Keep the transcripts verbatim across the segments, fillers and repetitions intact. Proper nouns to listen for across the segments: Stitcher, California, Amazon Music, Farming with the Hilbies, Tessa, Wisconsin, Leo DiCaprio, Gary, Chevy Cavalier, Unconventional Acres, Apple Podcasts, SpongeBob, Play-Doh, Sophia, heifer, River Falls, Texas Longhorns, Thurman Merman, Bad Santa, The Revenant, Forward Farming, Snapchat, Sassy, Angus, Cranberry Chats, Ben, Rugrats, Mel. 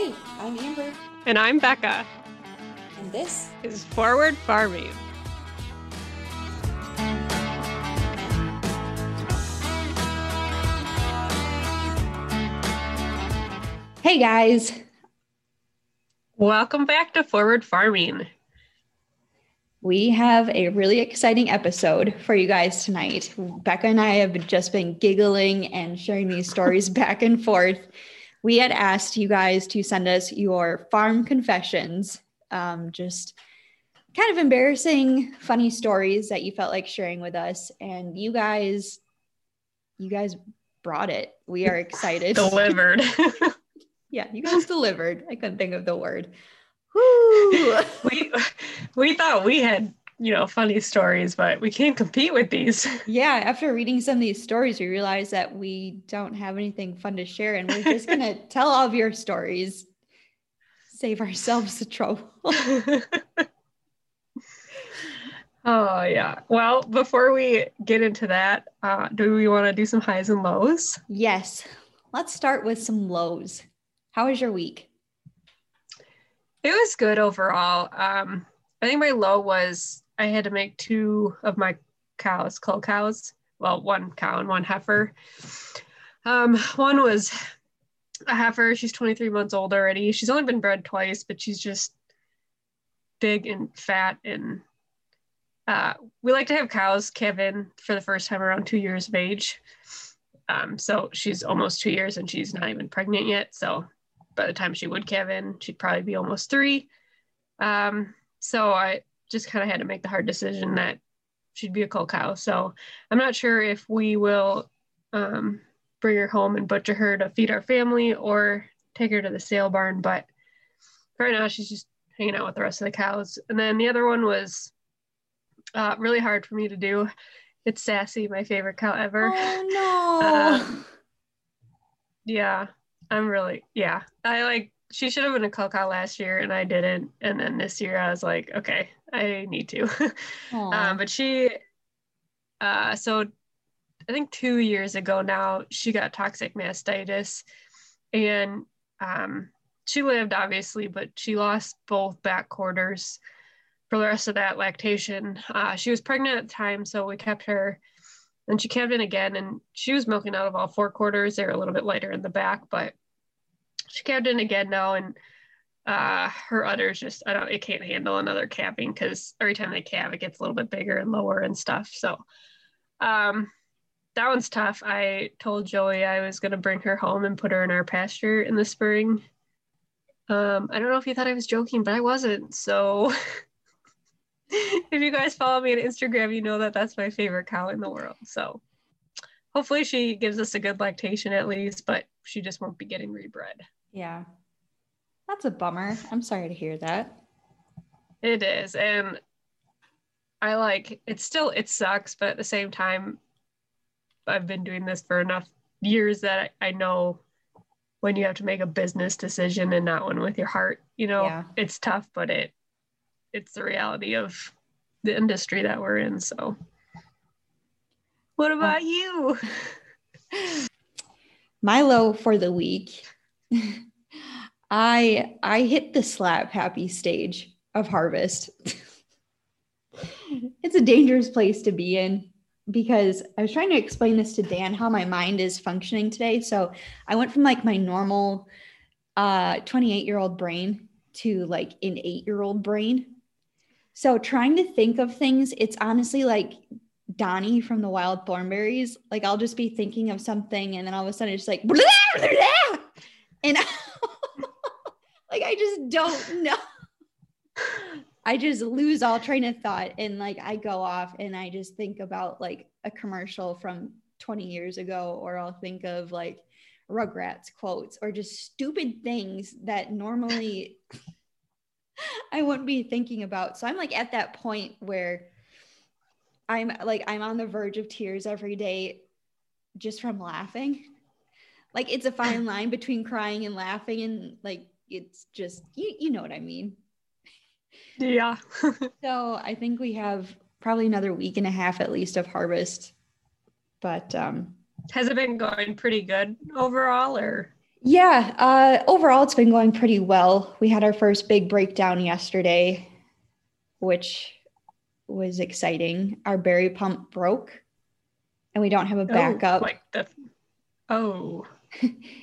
Hey, I'm Amber. And I'm Becca. And this is Forward Farming. Hey guys. Welcome back to Forward Farming. We have a really exciting episode for you guys tonight. Becca and I have just been giggling and sharing these stories back and forth. We had asked you guys to send us your farm confessions, um, just kind of embarrassing, funny stories that you felt like sharing with us. And you guys, you guys brought it. We are excited. Delivered. Yeah, you guys delivered. I couldn't think of the word. Woo. we we thought we had, you know, funny stories, but we can't compete with these. Yeah, after reading some of these stories, we realized that we don't have anything fun to share, and we're just gonna tell all of your stories, save ourselves the trouble. Oh yeah. Well, before we get into that, uh, do we want to do some highs and lows? Yes. Let's start with some lows. How was your week? It was good overall. Um, I think my low was I had to make two of my cows, cull cows. Well, one cow and one heifer. Um, one was a heifer. She's twenty-three months old already. She's only been bred twice, but she's just big and fat. And uh, we like to have cows calve in for the first time around two years of age. Um, so she's almost two years and she's not even pregnant yet. So by the time she would calve in, she'd probably be almost three. Um, so I just kind of had to make the hard decision that she'd be a cull cow. So I'm not sure if we will um, bring her home and butcher her to feed our family or take her to the sale barn. But right now she's just hanging out with the rest of the cows. And then the other one was uh, really hard for me to do. It's Sassy, my favorite cow ever. Oh no. Uh, yeah. I'm really, yeah, I like, she should have been a cull cow last year and I didn't. And then this year I was like, okay, I need to. um, but she, uh, so I think two years ago now, she got toxic mastitis and um, she lived obviously, but she lost both back quarters for the rest of that lactation. Uh, she was pregnant at the time, so we kept her. And she calved in again, and she was milking out of all four quarters. They were a little bit lighter in the back, but she calved in again now, and uh, her udders just, I don't, it can't handle another calving because every time they calve, it gets a little bit bigger and lower and stuff. So um, that one's tough. I told Joey I was going to bring her home and put her in our pasture in the spring. Um, I don't know if you thought I was joking, but I wasn't, so... If you guys follow me on Instagram, you know that that's my favorite cow in the world. So hopefully she gives us a good lactation at least, but she just won't be getting rebred. Yeah. That's a bummer. I'm sorry to hear that. It is. And I like, it's still, it sucks, but at the same time, I've been doing this for enough years that I know when you have to make a business decision and not one with your heart, you know, yeah. It's tough, but it, it's the reality of the industry that we're in. So what about you? My low for the week. I, I hit the slap happy stage of harvest. It's a dangerous place to be in because I was trying to explain this to Dan, how my mind is functioning today. So I went from like my normal uh, twenty-eight year old brain to like an eight year old brain. So trying to think of things, it's honestly like Donnie from the Wild Thornberries. Like I'll just be thinking of something and then all of a sudden it's like, blah, blah, blah. And I, like, I just don't know. I just lose all train of thought. And like, I go off and I just think about like a commercial from twenty years ago, or I'll think of like Rugrats quotes or just stupid things that normally I wouldn't be thinking about. So I'm like at that point where I'm like, I'm on the verge of tears every day just from laughing. Like it's a fine line between crying and laughing. And like, it's just, you, you know what I mean? Yeah. So I think we have probably another week and a half at least of harvest, but, um, has it been going pretty good overall or? Yeah, uh, overall, it's been going pretty well. We had our first big breakdown yesterday, which was exciting. Our berry pump broke, and we don't have a backup. Oh, like the, oh.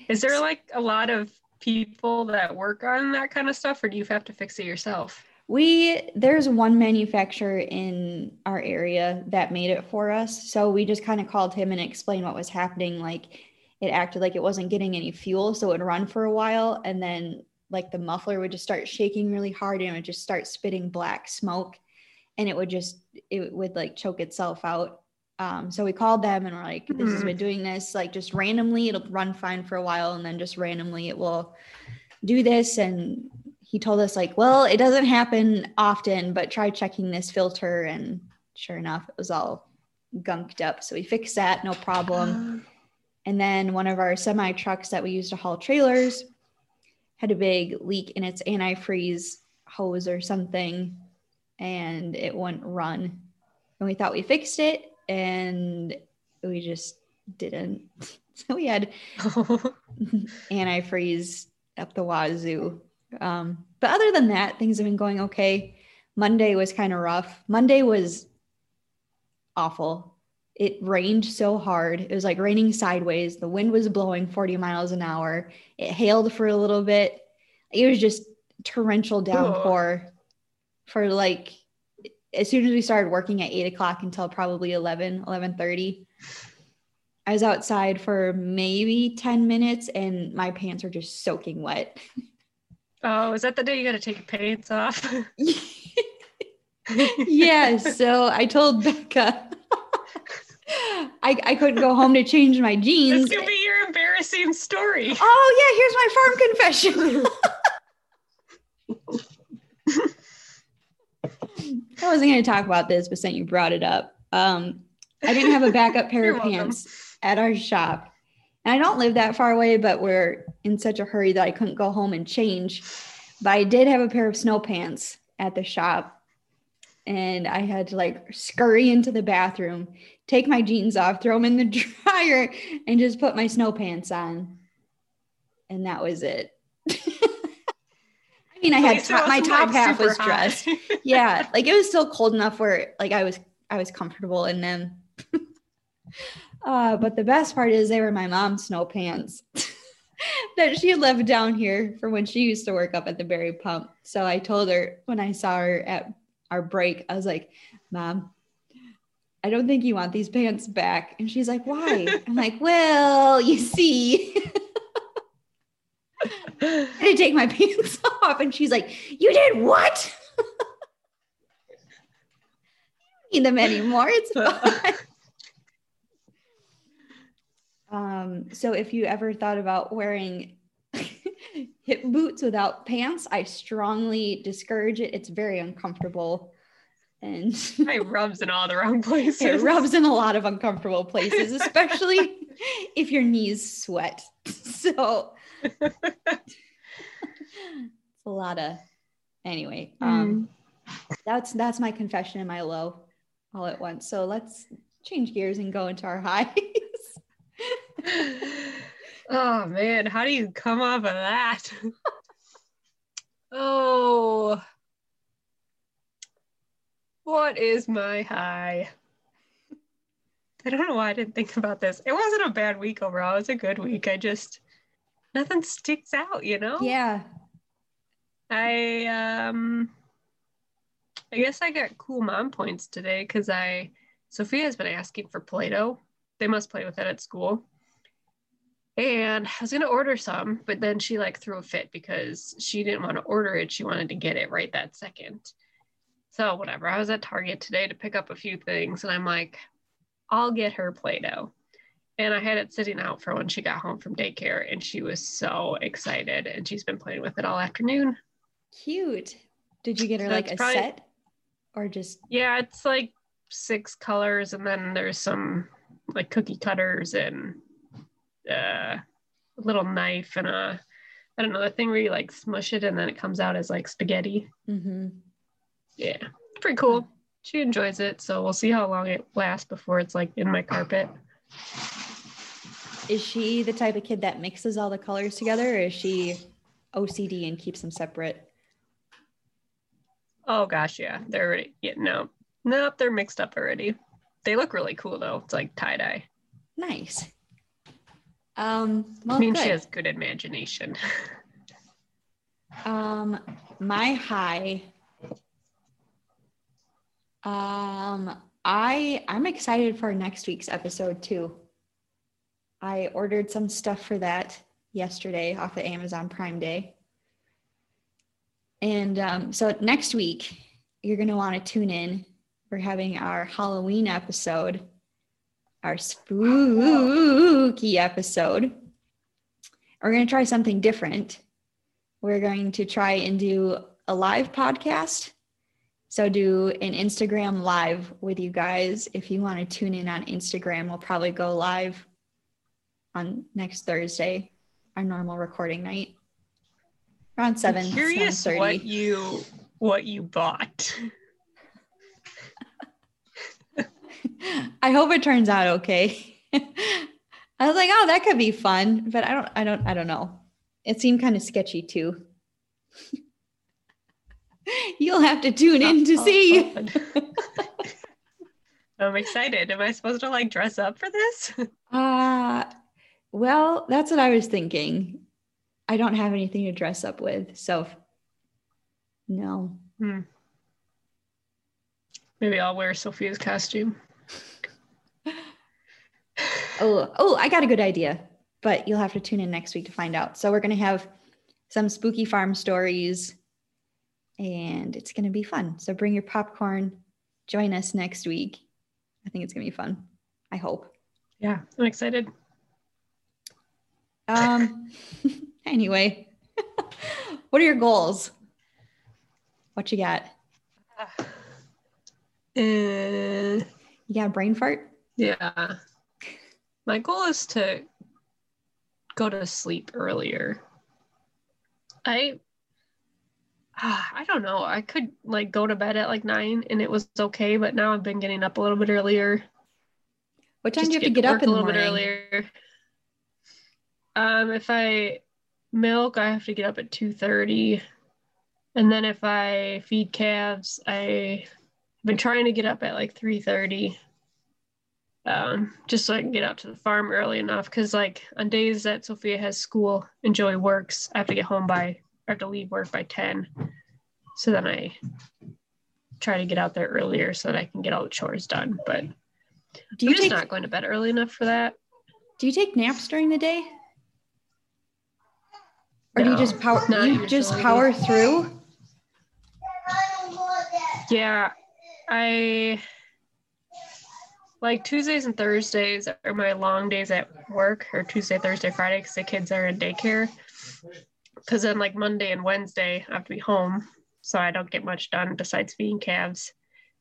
Is there like a lot of people that work on that kind of stuff, or do you have to fix it yourself? We there's one manufacturer in our area that made it for us, so we just kind of called him and explained what was happening. Like, it acted like it wasn't getting any fuel, so it would run for a while, and then like the muffler would just start shaking really hard, and it would just start spitting black smoke, and it would just it would like choke itself out. Um, so we called them and we're like, this has been doing this, like just randomly, it'll run fine for a while. And then just randomly it will do this. And he told us like, well, it doesn't happen often, but try checking this filter. And sure enough, it was all gunked up. So we fixed that. No problem. And then one of our semi trucks that we use to haul trailers had a big leak in its antifreeze hose or something, and it wouldn't run. And we thought we fixed it, and we just didn't. So we had antifreeze up the wazoo. Um, but other than that, things have been going okay. Monday was kind of rough. Monday was awful. It rained so hard. It was like raining sideways. The wind was blowing forty miles an hour. It hailed for a little bit. It was just torrential downpour. Ooh. For like, as soon as we started working at eight o'clock until probably eleven, eleven thirty, I was outside for maybe ten minutes and my pants were just soaking wet. Oh, is that the day you got to take your pants off? Yeah. So I told Becca, I, I couldn't go home to change my jeans. This could be your embarrassing story. Oh yeah. Here's my farm confession. I wasn't going to talk about this, but since you brought it up, um, I didn't have a backup pair of pants welcome. at our shop. And I don't live that far away, but we're in such a hurry that I couldn't go home and change. But I did have a pair of snow pants at the shop, and I had to like scurry into the bathroom, take my jeans off, throw them in the dryer, and just put my snow pants on. And that was it. I mean, I had top, my top half was dressed. Yeah, like it was still cold enough where like I was I was comfortable in them. uh, but the best part is they were my mom's snow pants that she had left down here for when she used to work up at the berry pump. So I told her when I saw her at our break, I was like, "Mom, I don't think you want these pants back." And she's like, "Why?" I'm like, "Well, you see." I had to take my pants off, and she's like, "You did what?" I don't need them anymore. It's fine. um, so if you ever thought about wearing hip boots without pants, I strongly discourage it. It's very uncomfortable, and it rubs in all the wrong places. It rubs in a lot of uncomfortable places, especially if your knees sweat. So. It's a lot of anyway um mm. that's that's my confession and my low all at once, so let's change gears and go into our highs. Oh man, how do you come off of that? Oh, what is my high? I don't know why I didn't think about this. It wasn't a bad week overall. It was a good week. I just nothing sticks out, you know? Yeah. I, um, I guess I got cool mom points today because I, Sophia's been asking for Play-Doh. They must play with it at school. And I was going to order some, but then she like threw a fit because she didn't want to order it. She wanted to get it right that second. So whatever. I was at Target today to pick up a few things, and I'm like, I'll get her Play-Doh. And I had it sitting out for when she got home from daycare, and she was so excited, and she's been playing with it all afternoon. Cute. Did you get her so like a probably, set or just? Yeah, it's like six colors, and then there's some like cookie cutters and uh, a little knife and a, I don't know, the thing where you like smush it and then it comes out as like spaghetti. Mm-hmm. Yeah, pretty cool. She enjoys it. So we'll see how long it lasts before it's like in my carpet. Is she the type of kid that mixes all the colors together, or is she O C D and keeps them separate? Oh gosh, yeah, they're already, yeah, no, nope, they're mixed up already. They look really cool though. It's like tie dye. Nice. Um, well, I mean, good. She has good imagination. um, my high. Um, I I'm excited for next week's episode too. I ordered some stuff for that yesterday off of Amazon Prime Day. And um, so next week, you're going to want to tune in. We're having our Halloween episode, our spooky episode. We're going to try something different. We're going to try and do a live podcast. So do an Instagram live with you guys. If you want to tune in on Instagram, we'll probably go live on next Thursday, our normal recording night. Around seven. I'm curious seven thirty. What you what you bought. I hope it turns out okay. I was like, oh, that could be fun, but I don't, I don't, I don't know. It seemed kind of sketchy too. You'll have to tune oh, in to oh, see. Oh, I'm excited. Am I supposed to like dress up for this? uh well, that's what I was thinking. I don't have anything to dress up with, so no. Hmm. Maybe I'll wear Sophia's costume. oh, oh, I got a good idea, but you'll have to tune in next week to find out. So we're going to have some spooky farm stories, and it's going to be fun. So bring your popcorn. Join us next week. I think it's going to be fun. I hope. Yeah, I'm excited. Um. Anyway, what are your goals? What you got? Uh, you got a brain fart? Yeah. My goal is to go to sleep earlier. I, uh, I don't know. I could like go to bed at like nine and it was okay, but now I've been getting up a little bit earlier. What time Just do you have get to get up in the morning? A little bit earlier. Um, if I milk, I have to get up at two thirty. And then if I feed calves, I've been trying to get up at like three thirty. Um, just so I can get out to the farm early enough. Cause like on days that Sophia has school and Joey works, I have to get home by, I have to leave work by ten. So then I try to get out there earlier so that I can get all the chores done. But do you I'm just take, not going to bed early enough for that. Do you take naps during the day? Or no, do you just power you just power through? Yeah, I like Tuesdays and Thursdays are my long days at work, or Tuesday, Thursday, Friday, because the kids are in daycare. Because then like Monday and Wednesday, I have to be home, so I don't get much done besides feeding calves.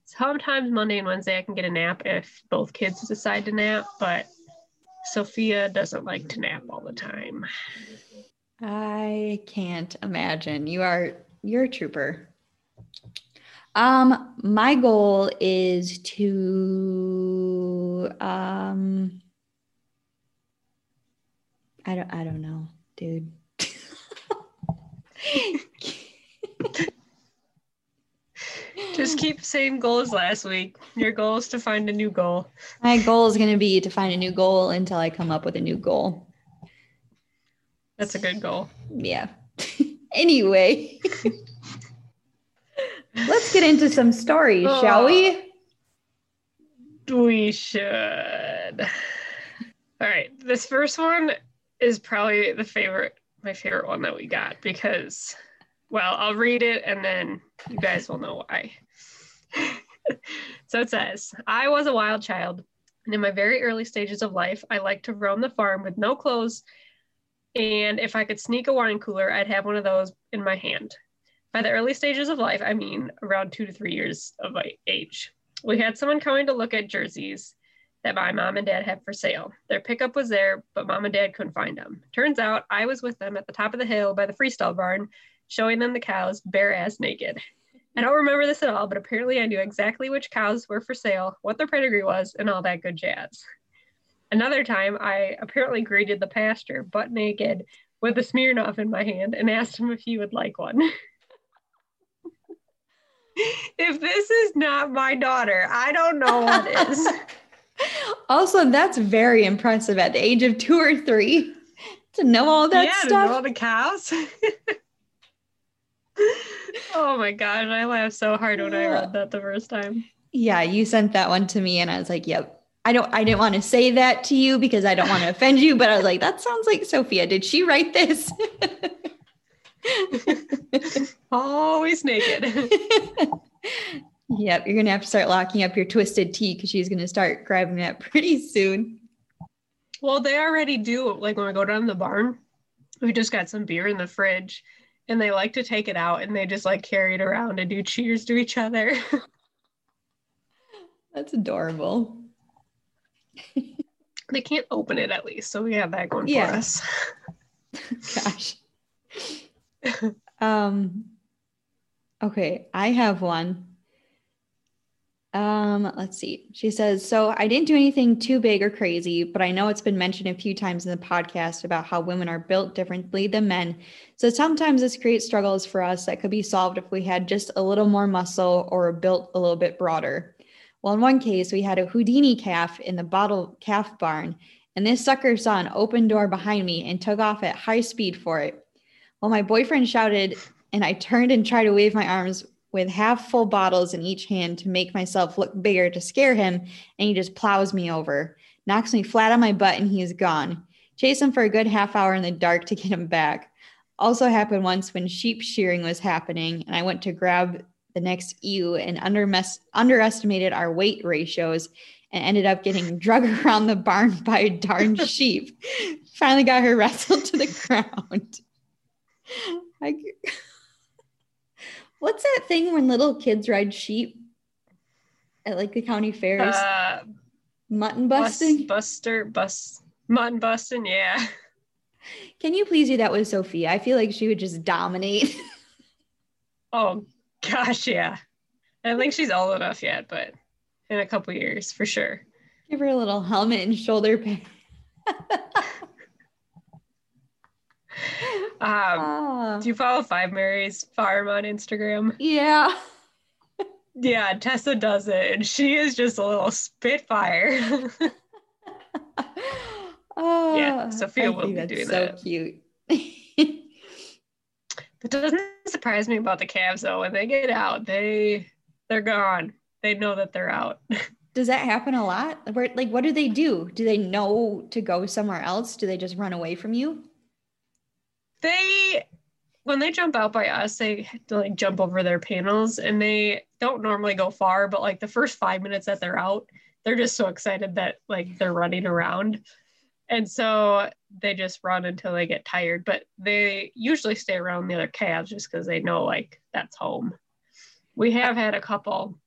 Sometimes Monday and Wednesday I can get a nap if both kids decide to nap, but Sophia doesn't like to nap all the time. I can't imagine. You are, you're a trooper. Um, my goal is to, um, I don't, I don't know, dude. Just keep the same goal as last week. Your goal is to find a new goal. My goal is going to be to find a new goal until I come up with a new goal. That's a good goal. Yeah. Anyway, let's get into some stories, oh, shall we? We should. All right. This first one is probably the favorite, my favorite one that we got because, well, I'll read it and then you guys will know why. So it says, I was a wild child, and in my very early stages of life, I liked to roam the farm with no clothes. And if I could sneak a wine cooler, I'd have one of those in my hand. By the early stages of life, I mean around two to three years of age. We had someone coming to look at jerseys that my mom and dad had for sale. Their pickup was there, but mom and dad couldn't find them. Turns out I was with them at the top of the hill by the freestyle barn, showing them the cows bare ass naked. I don't remember this at all, but apparently I knew exactly which cows were for sale, what their pedigree was, and all that good jazz. Another time, I apparently graded the pasture butt naked with a Smirnoff in my hand and asked him if he would like one. If this is not my daughter, I don't know what is. Also, that's very impressive at the age of two or three to know all that yeah, stuff. Yeah, to know all the cows. Oh my gosh, I laughed so hard when yeah. I read that the first time. Yeah, you sent that one to me and I was like, yep. I don't, I didn't want to say that to you because I don't want to offend you, but I was like, that sounds like Sophia. Did she write this? Always naked. Yep. You're going to have to start locking up your twisted tea because she's going to start grabbing that pretty soon. Well, they already do. Like when we go down to the barn, we just got some beer in the fridge and they like to take it out and they just like carry it around and do cheers to each other. That's adorable. They can't open it at least, so we have that going yeah. for us. Gosh. um okay, I have one. Um let's see. She says, so I didn't do anything too big or crazy, but I know it's been mentioned a few times in the podcast about how women are built differently than men, so sometimes this creates struggles for us that could be solved if we had just a little more muscle or built a little bit broader. Well, in one case, we had a Houdini calf in the bottle calf barn, and this sucker saw an open door behind me and took off at high speed for it. Well, my boyfriend shouted, and I turned and tried to wave my arms with half full bottles in each hand to make myself look bigger to scare him, and he just plows me over, knocks me flat on my butt, and he is gone. Chase him for a good half hour in the dark to get him back. Also happened once when sheep shearing was happening, and I went to grab the next ewe and under mes- underestimated our weight ratios and ended up getting drug around the barn by a darn sheep. Finally got her wrestled to the ground. I... What's that thing when little kids ride sheep at like the county fairs? Uh, mutton busting? Bus, buster, bus, mutton busting, yeah. Can you please do that with Sophia? I feel like she would just dominate. Oh, gosh, yeah. I don't think she's old enough yet, but in a couple years for sure. Give her a little helmet and shoulder pads. um, ah. Do you follow Five Mary's Farm on Instagram? Yeah. Yeah, Tessa does it, and she is just a little spitfire. oh, yeah, Sophia I will be doing so that. So cute. It doesn't surprise me about the calves though. When they get out, they they're gone. They know that they're out. Does that happen a lot? Where, like, what do they do? Do they know to go somewhere else? Do they just run away from you? They, when they jump out by us, they like jump over their panels, and they don't normally go far. But like the first five minutes that they're out, they're just so excited that like they're running around. And so they just run until they get tired, but they usually stay around the other calves just because they know like that's home. We have had a couple.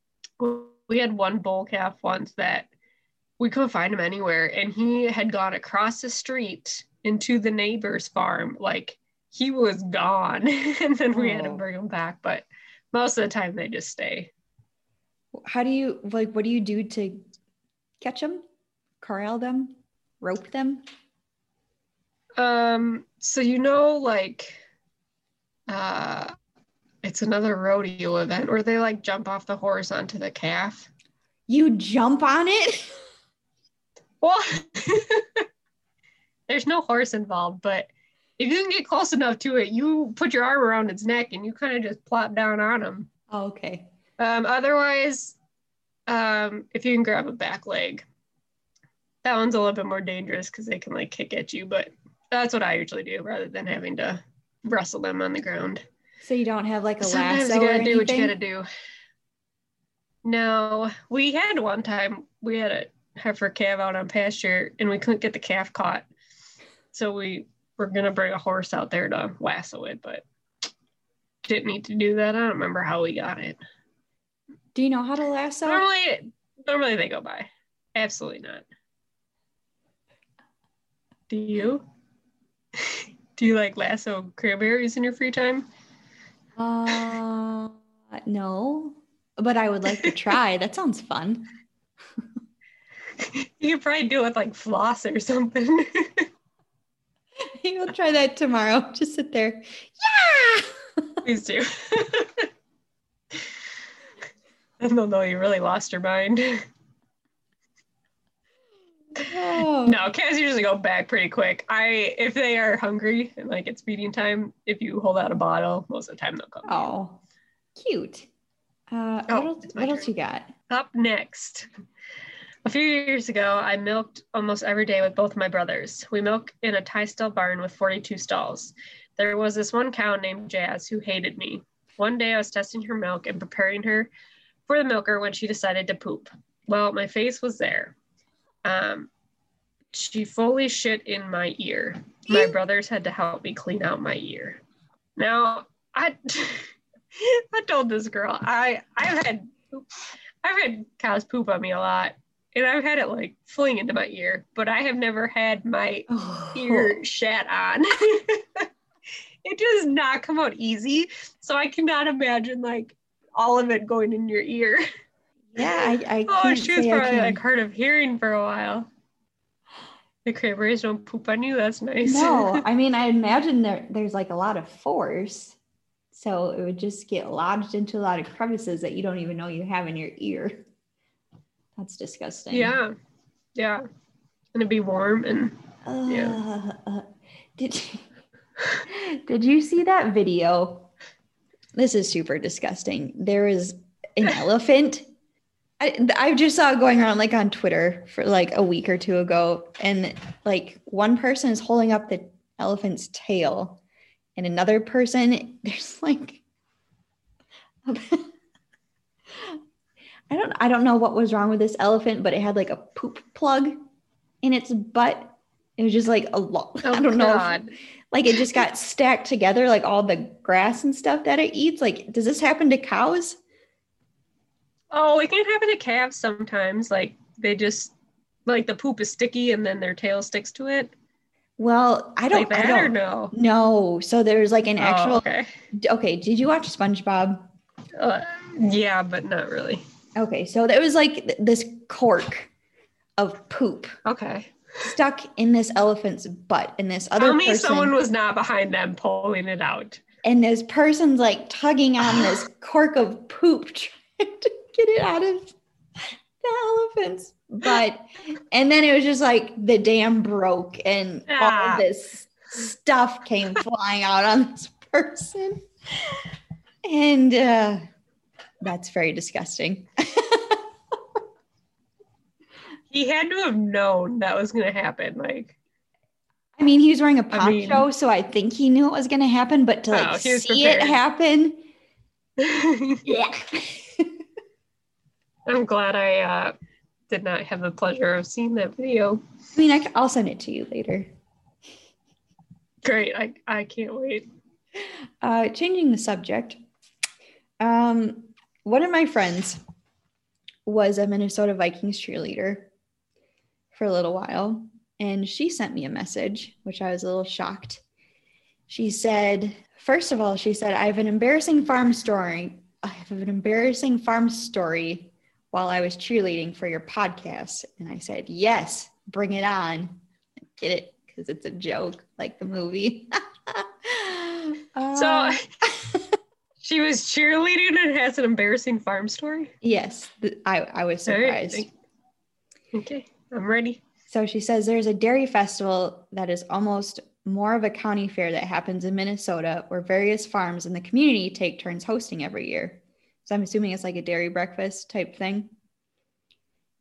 We had one bull calf once that we couldn't find him anywhere, and he had gone across the street into the neighbor's farm. Like he was gone, and then we oh. had to bring him back. But most of the time they just stay. How do you like? What do you do to catch them? Corral them? Rope them? Um, so you know, like, uh, it's another rodeo event where they like jump off the horse onto the calf. You jump on it? Well, there's no horse involved, but if you can get close enough to it, you put your arm around its neck and you kind of just plop down on him. Oh, okay. Um, otherwise, um, if you can grab a back leg. That one's a little bit more dangerous because they can like kick at you, but that's what I usually do rather than having to wrestle them on the ground. So you don't have like a Sometimes lasso you gotta or anything? Do what you gotta do. No, we had one time we had a heifer calf out on pasture and we couldn't get the calf caught, so we were gonna bring a horse out there to lasso it, but didn't need to do that. I don't remember how we got it. Do you know how to lasso? Normally, normally they go by. Absolutely not. Do you? Do you like lasso cranberries in your free time? Uh, no, but I would like to try. That sounds fun. You could probably do it with like floss or something. Maybe we'll try that tomorrow. Just sit there. Yeah! Please do. And they'll know you really lost your mind. Oh. No, cats usually go back pretty quick. I if they are hungry and like it's feeding time, if you hold out a bottle, most of the time they'll come. Oh, cute. Uh, oh, what else, what else you got? Up next. A few years ago, I milked almost every day with both my brothers. We milk in a tie-stall barn with forty-two stalls. There was this one cow named Jazz who hated me. One day I was testing her milk and preparing her for the milker when she decided to poop. Well, my face was there. Um, she fully shit in my ear. My brothers had to help me clean out my ear. Now, I I told this girl, I, I've had I've had cows poop on me a lot, and I've had it like fling into my ear, but I have never had my oh. ear shat on. It does not come out easy, so I cannot imagine like all of it going in your ear. Yeah, I, I oh, she was probably like hard of hearing for a while. The cranberries don't poop on you. That's nice. No, I mean, I imagine there, there's like a lot of force, so it would just get lodged into a lot of crevices that you don't even know you have in your ear. That's disgusting. Yeah, yeah, and it'd be warm and uh, yeah. Uh, did you, did you see that video? This is super disgusting. There is an elephant. I, I just saw it going around like on Twitter for like a week or two ago, and like one person is holding up the elephant's tail and another person, there's like, I don't, I don't know what was wrong with this elephant, but it had like a poop plug in its butt. It was just like a lot. Oh, I don't God. know. If, like it just got stacked together, like all the grass and stuff that it eats. Like, does this happen to cows? Oh, it can happen to calves sometimes. Like they just, like the poop is sticky and then their tail sticks to it. Well, I don't, like that, I don't or no? No. So there's like an actual, oh, okay. okay. Did you watch SpongeBob? Uh, yeah, but not really. Okay. So there was like th- this cork of poop. Okay. Stuck in this elephant's butt, and this other Tell me person, someone was not behind them pulling it out. And this person's like tugging on this cork of poop trying to get it out of the elephant's butt. And then it was just like the dam broke and ah. all this stuff came flying out on this person. And uh, that's very disgusting. He had to have known that was going to happen. Like, I mean, he was wearing a poncho, I mean, so I think he knew it was going to happen, but to like oh, see prepared. it happen. Yeah. I'm glad I uh, did not have the pleasure of seeing that video. I mean, I, I'll send it to you later. Great. I, I can't wait. Uh, changing the subject. Um, one of my friends was a Minnesota Vikings cheerleader for a little while, and she sent me a message, which I was a little shocked. She said, first of all, she said, I have an embarrassing farm story. I have an embarrassing farm story while I was cheerleading for your podcast. And I said, yes, bring it on. I get it, because it's a joke, like the movie. uh, so she was cheerleading and has an embarrassing farm story? Yes, th- I, I was surprised. Right. Okay, I'm ready. So she says, there's a dairy festival that is almost more of a county fair that happens in Minnesota, where various farms in the community take turns hosting every year. So I'm assuming it's like a dairy breakfast type thing.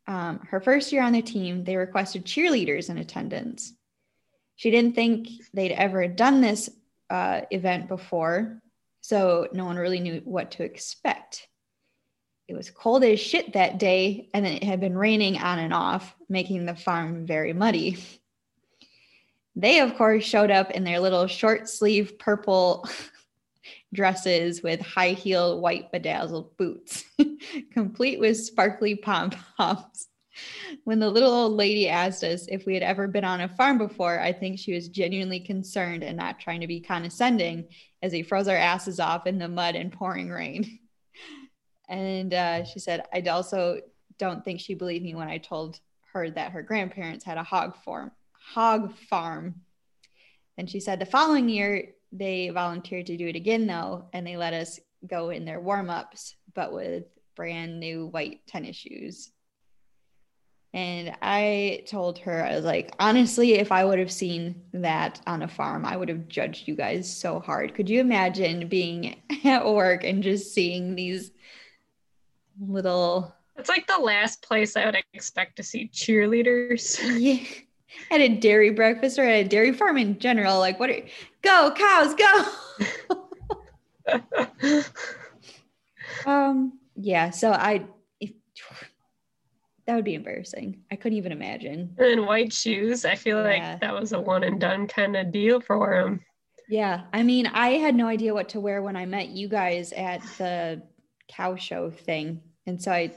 Um, her first year on the team, they requested cheerleaders in attendance. She didn't think they'd ever done this uh, event before, so no one really knew what to expect. It was cold as shit that day, and it had been raining on and off, making the farm very muddy. They, of course, showed up in their little short sleeve purple dresses with high heel white bedazzled boots, complete with sparkly pom-poms. When the little old lady asked us if we had ever been on a farm before, I think she was genuinely concerned and not trying to be condescending, as they froze our asses off in the mud and pouring rain. And uh, she said, I also don't think she believed me when I told heard that her grandparents had a hog farm. Hog farm. And she said the following year, they volunteered to do it again, though, and they let us go in their warm-ups, but with brand new white tennis shoes. And I told her, I was like, honestly, if I would have seen that on a farm, I would have judged you guys so hard. Could you imagine being at work and just seeing these little... It's like the last place I would expect to see cheerleaders. Yeah. At a dairy breakfast or at a dairy farm in general. Like, what are... Go, cows, go! um. Yeah, so I... If, that would be embarrassing. I couldn't even imagine. And white shoes. I feel yeah. like that was a one and done kind of deal for him. Yeah. I mean, I had no idea what to wear when I met you guys at the cow show thing. And so I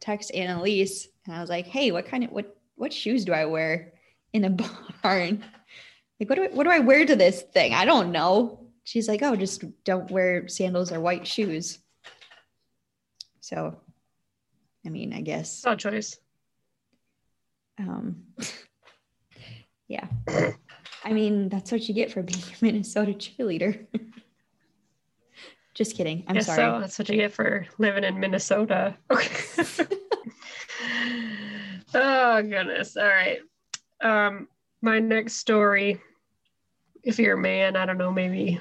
text Annalise and I was like, hey, what kind of, what, what shoes do I wear in a barn? Like, what do I, what do I wear to this thing? I don't know. She's like, oh, just don't wear sandals or white shoes. So I mean, I guess. No choice. Um, yeah. I mean, that's what you get for being a Minnesota cheerleader. Just kidding. I'm yes, sorry. So that's what you get for living in Minnesota. Okay. Oh, goodness. All right. Um, my next story, if you're a man, I don't know, maybe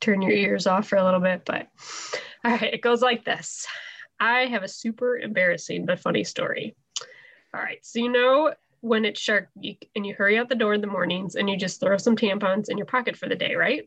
turn your ears off for a little bit, but all right, it goes like this. I have a super embarrassing but funny story. All right, so you know when it's Shark Week and you hurry out the door in the mornings and you just throw some tampons in your pocket for the day, right?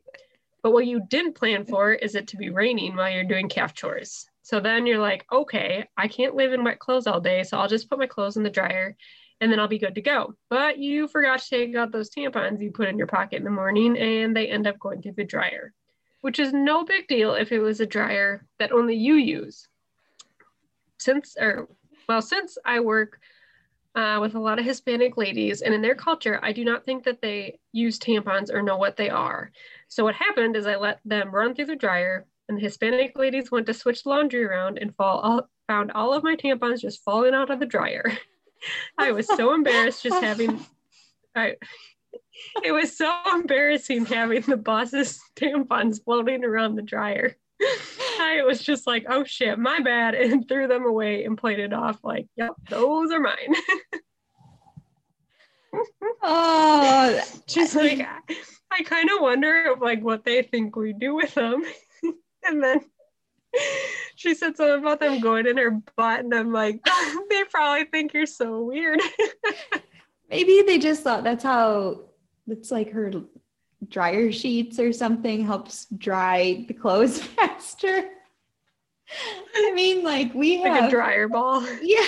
But what you didn't plan for is it to be raining while you're doing calf chores. So then you're like, okay, I can't live in wet clothes all day, so I'll just put my clothes in the dryer and then I'll be good to go. But you forgot to take out those tampons you put in your pocket in the morning and they end up going through the dryer, which is no big deal if it was a dryer that only you use. Since, or well, since I work uh, with a lot of Hispanic ladies and in their culture, I do not think that they use tampons or know what they are. So what happened is I let them run through the dryer and the Hispanic ladies went to switch laundry around and fall all, found all of my tampons just falling out of the dryer. I was so embarrassed just having, I, it was so embarrassing having the boss's tampons floating around the dryer. I was just like, oh shit, my bad, and threw them away and played it off like, yep, those are mine. Oh, just like I, I kind of wonder if, like, what they think we do with them. And then she said something about them going in her butt, and I'm like, they probably think you're so weird. Maybe they just thought that's how it's like her dryer sheets or something helps dry the clothes faster. I mean, like we have like a dryer ball. Yeah.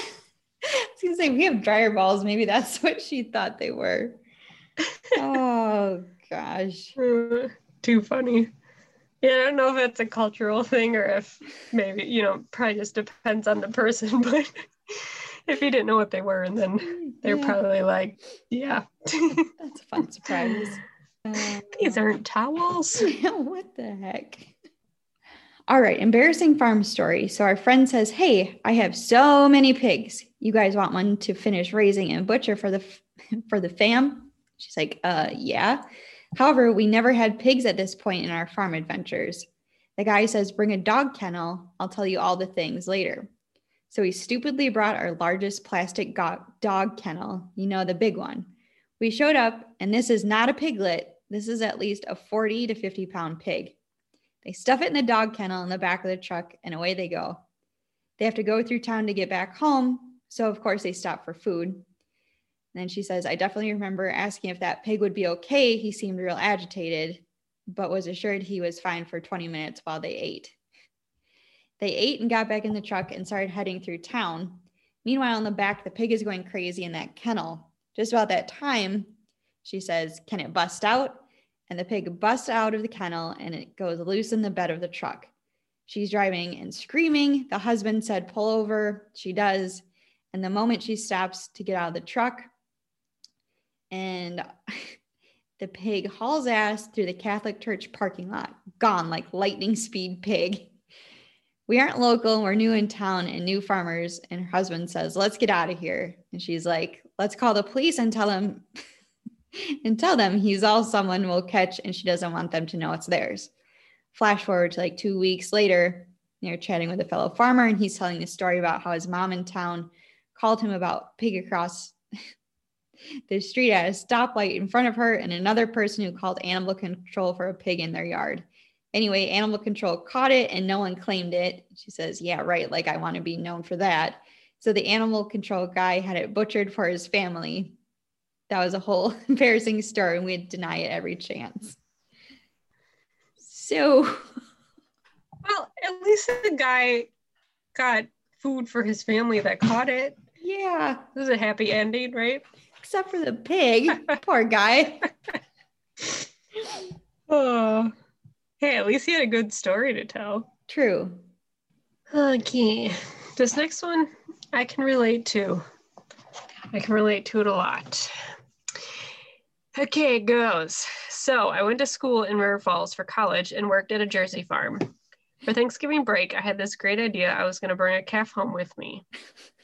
I was gonna say we have dryer balls. Maybe that's what she thought they were. Oh gosh. Too funny. Yeah, I don't know if it's a cultural thing or if maybe, you know, probably just depends on the person, but if you didn't know what they were, and then they're yeah. probably like, yeah. That's a fun surprise. Uh, These aren't towels. What the heck? All right, embarrassing farm story. So our friend says, hey, I have so many pigs. You guys want one to finish raising and butcher for the f- for the fam? She's like, uh, yeah. However, we never had pigs at this point in our farm adventures. The guy says, bring a dog kennel. I'll tell you all the things later. So we stupidly brought our largest plastic go- dog kennel. You know, the big one. We showed up, and this is not a piglet. This is at least a forty to fifty pound pig. They stuff it in the dog kennel in the back of the truck and away they go. They have to go through town to get back home. So of course they stop for food. And then she says, I definitely remember asking if that pig would be okay. He seemed real agitated, but was assured he was fine for twenty minutes while they ate. They ate and got back in the truck and started heading through town. Meanwhile, in the back, the pig is going crazy in that kennel. Just about that time, she says, can it bust out? And the pig busts out of the kennel and it goes loose in the bed of the truck. She's driving and screaming. The husband said, pull over. She does. And the moment she stops to get out of the truck, and the pig hauls ass through the Catholic church parking lot, gone like lightning speed pig. We aren't local. We're new in town and new farmers. And her husband says, let's get out of here. And she's like, let's call the police and tell him and tell them he's all someone will catch and she doesn't want them to know it's theirs. Flash forward to like two weeks later, you're chatting with a fellow farmer and he's telling the story about how his mom in town called him about pig across the street at a stoplight in front of her and another person who called animal control for a pig in their yard. Anyway, animal control caught it and no one claimed it. She says, yeah, right. Like I want to be known for that. So the animal control guy had it butchered for his family. That was a whole embarrassing story and we'd deny it every chance. So. Well, at least the guy got food for his family that caught it. Yeah. This is a happy ending, right? Except for the pig. Poor guy. Oh. Hey, at least he had a good story to tell. True. Okay. This next one I can relate to. I can relate to it a lot. Okay, it goes. So I went to school in River Falls for college and worked at a Jersey farm. For Thanksgiving break, I had this great idea I was going to bring a calf home with me.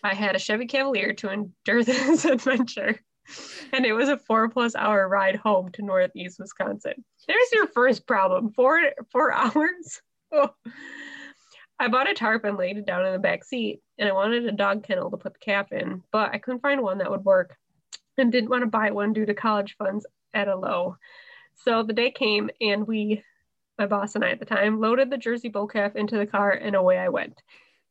I had a Chevy Cavalier to endure this adventure, and it was a four plus hour ride home to Northeast Wisconsin. There's your first problem, four four hours. Oh. I bought a tarp and laid it down in the back seat, and I wanted a dog kennel to put the calf in, but I couldn't find one that would work and didn't want to buy one due to college funds at a low. So the day came and we... my boss and I at the time, loaded the Jersey bull calf into the car and away I went.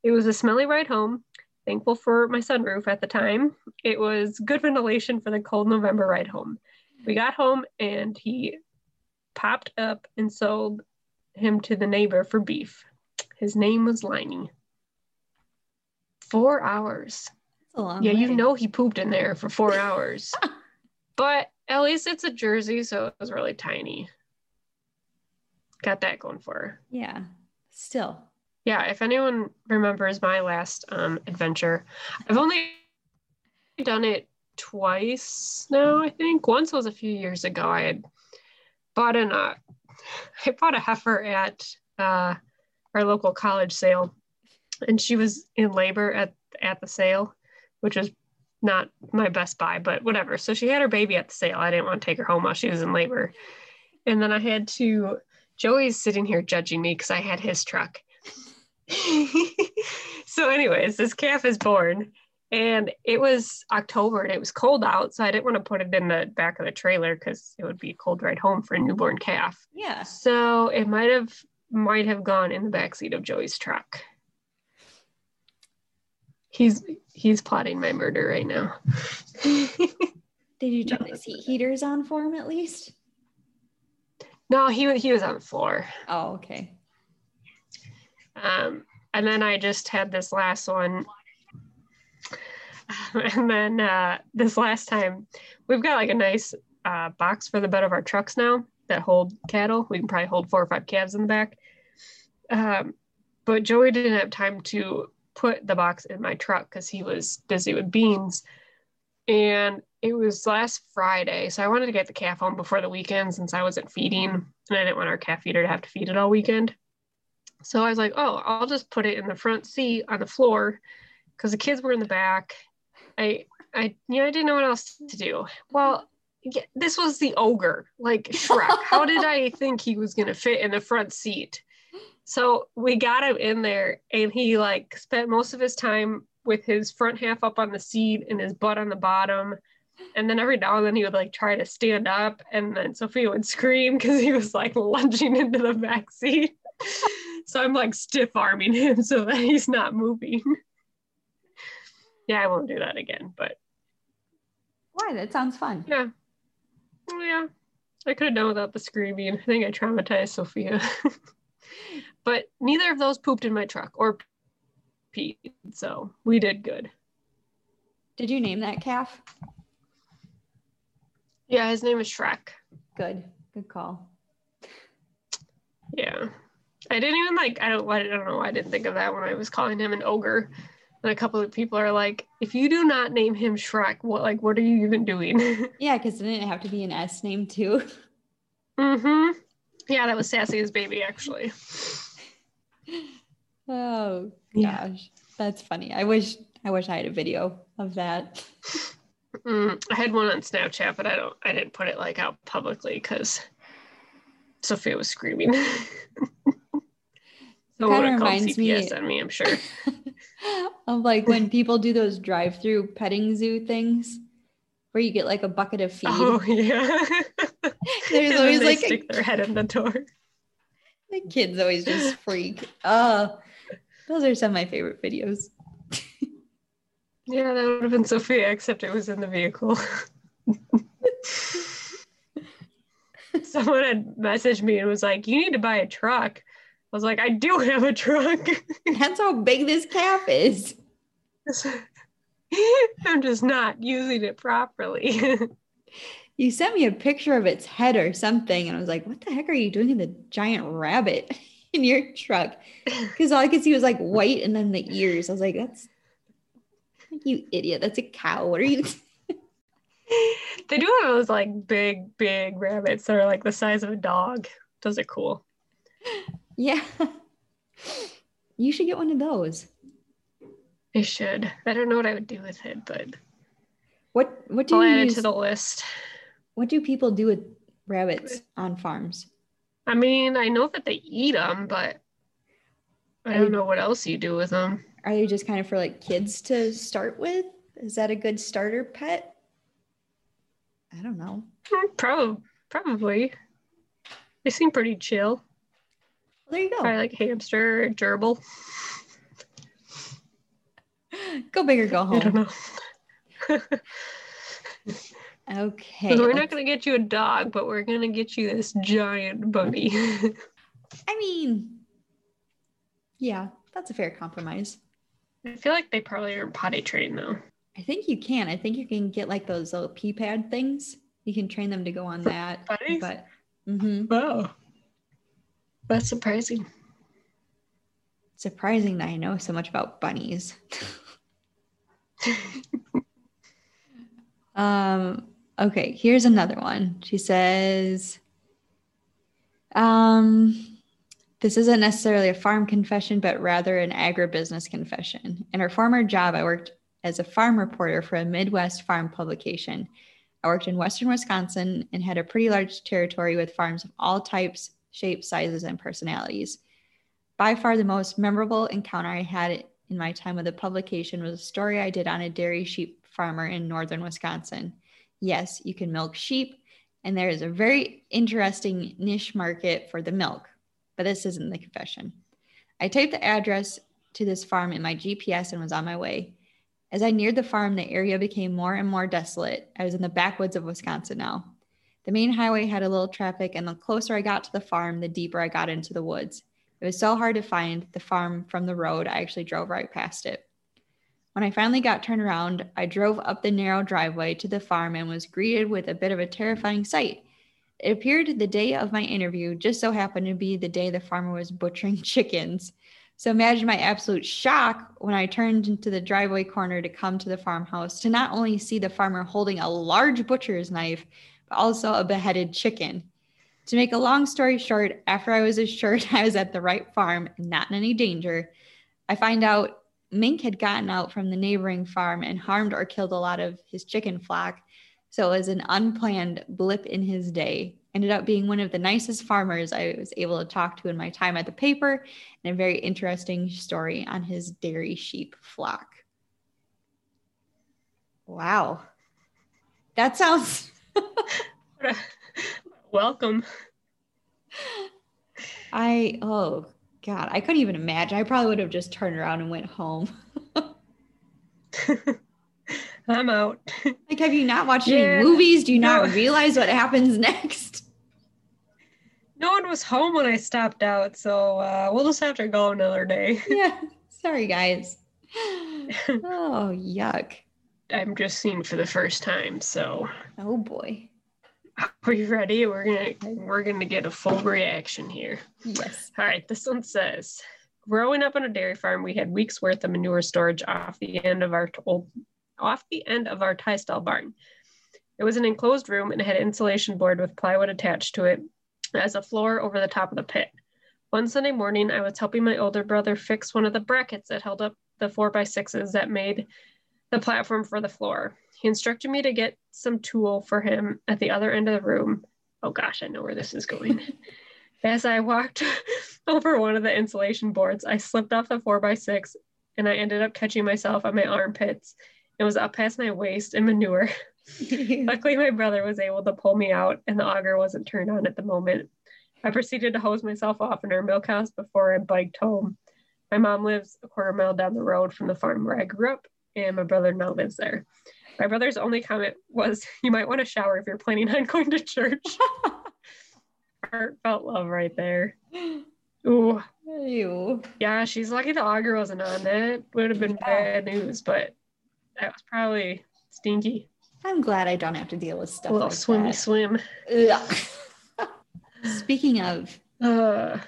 It was a smelly ride home, thankful for my sunroof at the time. It was good ventilation for the cold November ride home. We got home and he popped up and sold him to the neighbor for beef. His name was Liney. Four hours. That's a long yeah, way. You know he pooped in there for four hours. But at least it's a Jersey, so it was really tiny. Got that going for her. Yeah. Still. Yeah. If anyone remembers my last um, adventure, I've only done it twice now, I think. Once was a few years ago. I had bought an, uh, I bought a heifer at uh, our local college sale, and she was in labor at, at the sale, which was not my best buy, but whatever. So she had her baby at the sale. I didn't want to take her home while she was in labor. And then I had to... Joey's sitting here judging me because I had his truck. So anyways, this calf is born and it was October and it was cold out. So I didn't want to put it in the back of the trailer because it would be a cold ride home for a newborn calf. Yeah. So it might have might have gone in the backseat of Joey's truck. He's he's plotting my murder right now. Did you turn the seat heaters on for him at least? No, he he was on the floor. Oh, okay. Um, and then I just had this last one. And then uh, this last time, we've got like a nice uh, box for the bed of our trucks now that hold cattle. We can probably hold four or five calves in the back. Um, but Joey didn't have time to put the box in my truck because he was busy with beans. And it was last Friday, so I wanted to get the calf home before the weekend since I wasn't feeding, and I didn't want our calf feeder to have to feed it all weekend. So I was like, oh, I'll just put it in the front seat on the floor because the kids were in the back. I, I, you know, I didn't know what else to do. Well, yeah, this was the ogre, like Shrek. How did I think he was going to fit in the front seat? So we got him in there, and he, like, spent most of his time with his front half up on the seat and his butt on the bottom. And then every now and then he would like try to stand up, and then Sophia would scream because he was like lunging into the back seat. So I'm like stiff arming him so that he's not moving. Yeah, I won't do that again, but. Why? That sounds fun. Yeah. Yeah. I could have done without the screaming. I think I traumatized Sophia. But neither of those pooped in my truck or peed. So we did good. Did you name that calf? Yeah, his name is Shrek. Good. Good call. Yeah. I didn't even like, I don't I don't know why I didn't think of that when I was calling him an ogre. And a couple of people are like, if you do not name him Shrek, what like what are you even doing? Yeah, because didn't it have to be an S name too? Mm-hmm. Yeah, that was Sassy's baby, actually. Oh gosh. Yeah. That's funny. I wish I wish I had a video of that. Mm, I had one on Snapchat, but I don't. I didn't put it like out publicly because Sophia was screaming. So kind of reminds me, on me, I'm sure. Of like when people do those drive-through petting zoo things, where you get like a bucket of feed. Oh yeah. There's and always they like stick a, their head in the door. The kids always just freak. Oh, those are some of my favorite videos. Yeah, that would have been Sophia, except it was in the vehicle. Someone had messaged me and was like, "You need to buy a truck." I was like, "I do have a truck." That's how big this calf is. I'm just not using it properly. You sent me a picture of its head or something, and I was like, "What the heck are you doing with a giant rabbit in your truck?" Because all I could see was like white and then the ears. I was like, "That's you idiot! That's a cow. What are you?" They do have those like big, big rabbits that are like the size of a dog. Those are cool. Yeah, you should get one of those. I should. I don't know what I would do with it, but what what do I'll you add use, it to the list? What do people do with rabbits on farms? I mean, I know that they eat them, but I don't know what else you do with them. Are they just kind of for like kids to start with? Is that a good starter pet? I don't know. Probably, probably. They seem pretty chill. There you go. Probably like hamster or gerbil. Go big or go home. I don't know. Okay. So we're not going to get you a dog, but we're going to get you this giant bunny. I mean, yeah, that's a fair compromise. I feel like they probably are potty trained though. I think you can. I think you can get like those little pee pad things. You can train them to go on that. Potties? But mm-hmm. Wow. That's surprising. Surprising that I know so much about bunnies. um. Okay, here's another one. She says, um, this isn't necessarily a farm confession, but rather an agribusiness confession. In her former job, I worked as a farm reporter for a Midwest farm publication. I worked in western Wisconsin and had a pretty large territory with farms of all types, shapes, sizes, and personalities. By far the most memorable encounter I had in my time with the publication was a story I did on a dairy sheep farmer in northern Wisconsin. Yes, you can milk sheep, and there is a very interesting niche market for the milk, but this isn't the confession. I typed the address to this farm in my G P S and was on my way. As I neared the farm, the area became more and more desolate. I was in the backwoods of Wisconsin now. The main highway had a little traffic, and the closer I got to the farm, the deeper I got into the woods. It was so hard to find the farm from the road, I actually drove right past it. When I finally got turned around, I drove up the narrow driveway to the farm and was greeted with a bit of a terrifying sight. It appeared the day of my interview just so happened to be the day the farmer was butchering chickens. So imagine my absolute shock when I turned into the driveway corner to come to the farmhouse to not only see the farmer holding a large butcher's knife, also a beheaded chicken. To make a long story short, after I was assured I was at the right farm and not in any danger, I find out mink had gotten out from the neighboring farm and harmed or killed a lot of his chicken flock, so it was an unplanned blip in his day. Ended up being one of the nicest farmers I was able to talk to in my time at the paper, and a very interesting story on his dairy sheep flock. Wow. That sounds... Welcome. I oh god I couldn't even imagine. I probably would have just turned around and went home. I'm out. Like, have you not watched yeah. any movies? Do you not no. realize what happens next? No one was home when I stopped out, so uh we'll just have to go another day. Yeah, sorry guys. Oh yuck. I'm just seeing for the first time, so. Oh boy. Are you ready? We're gonna we're gonna get a full reaction here. Yes. All right. This one says, growing up on a dairy farm, we had weeks worth of manure storage off the end of our old, off the end of our tie stall barn. It was an enclosed room and had insulation board with plywood attached to it as a floor over the top of the pit. One Sunday morning, I was helping my older brother fix one of the brackets that held up the four by sixes that made the platform for the floor. He instructed me to get some tool for him at the other end of the room. Oh gosh, I know where this is going. As I walked over one of the insulation boards, I slipped off the four by six and I ended up catching myself on my armpits. It was up past my waist in manure. Luckily, my brother was able to pull me out and the auger wasn't turned on at the moment. I proceeded to hose myself off in our milk house before I biked home. My mom lives a quarter mile down the road from the farm where I grew up, and my brother now lives there. My brother's only comment was, you might want to shower if you're planning on going to church. Heartfelt love right there. Ooh. Ew. Yeah, she's lucky the auger wasn't on. That would have been yeah. bad news, but that was probably stinky. I'm glad I don't have to deal with stuff. A little like swimmy that. swim. Speaking of, uh,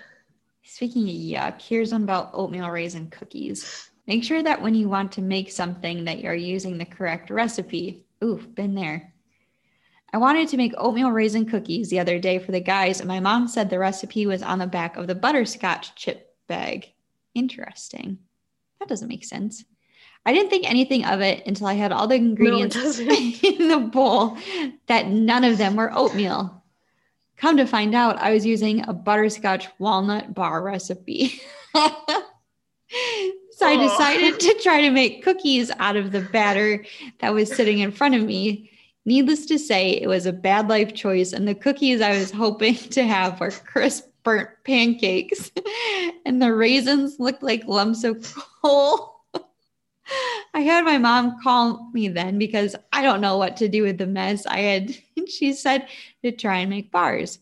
speaking of yuck, here's one about oatmeal raisin cookies. Make sure that when you want to make something that you're using the correct recipe. Ooh, been there. I wanted to make oatmeal raisin cookies the other day for the guys, and my mom said the recipe was on the back of the butterscotch chip bag. Interesting. That doesn't make sense. I didn't think anything of it until I had all the ingredients no, in the bowl that none of them were oatmeal. Come to find out, I was using a butterscotch walnut bar recipe. So Aww. I decided to try to make cookies out of the batter that was sitting in front of me. Needless to say, it was a bad life choice, and the cookies I was hoping to have were crisp, burnt pancakes, and the raisins looked like lumps of coal. I had my mom call me then because I don't know what to do with the mess I had. She said to try and make bars.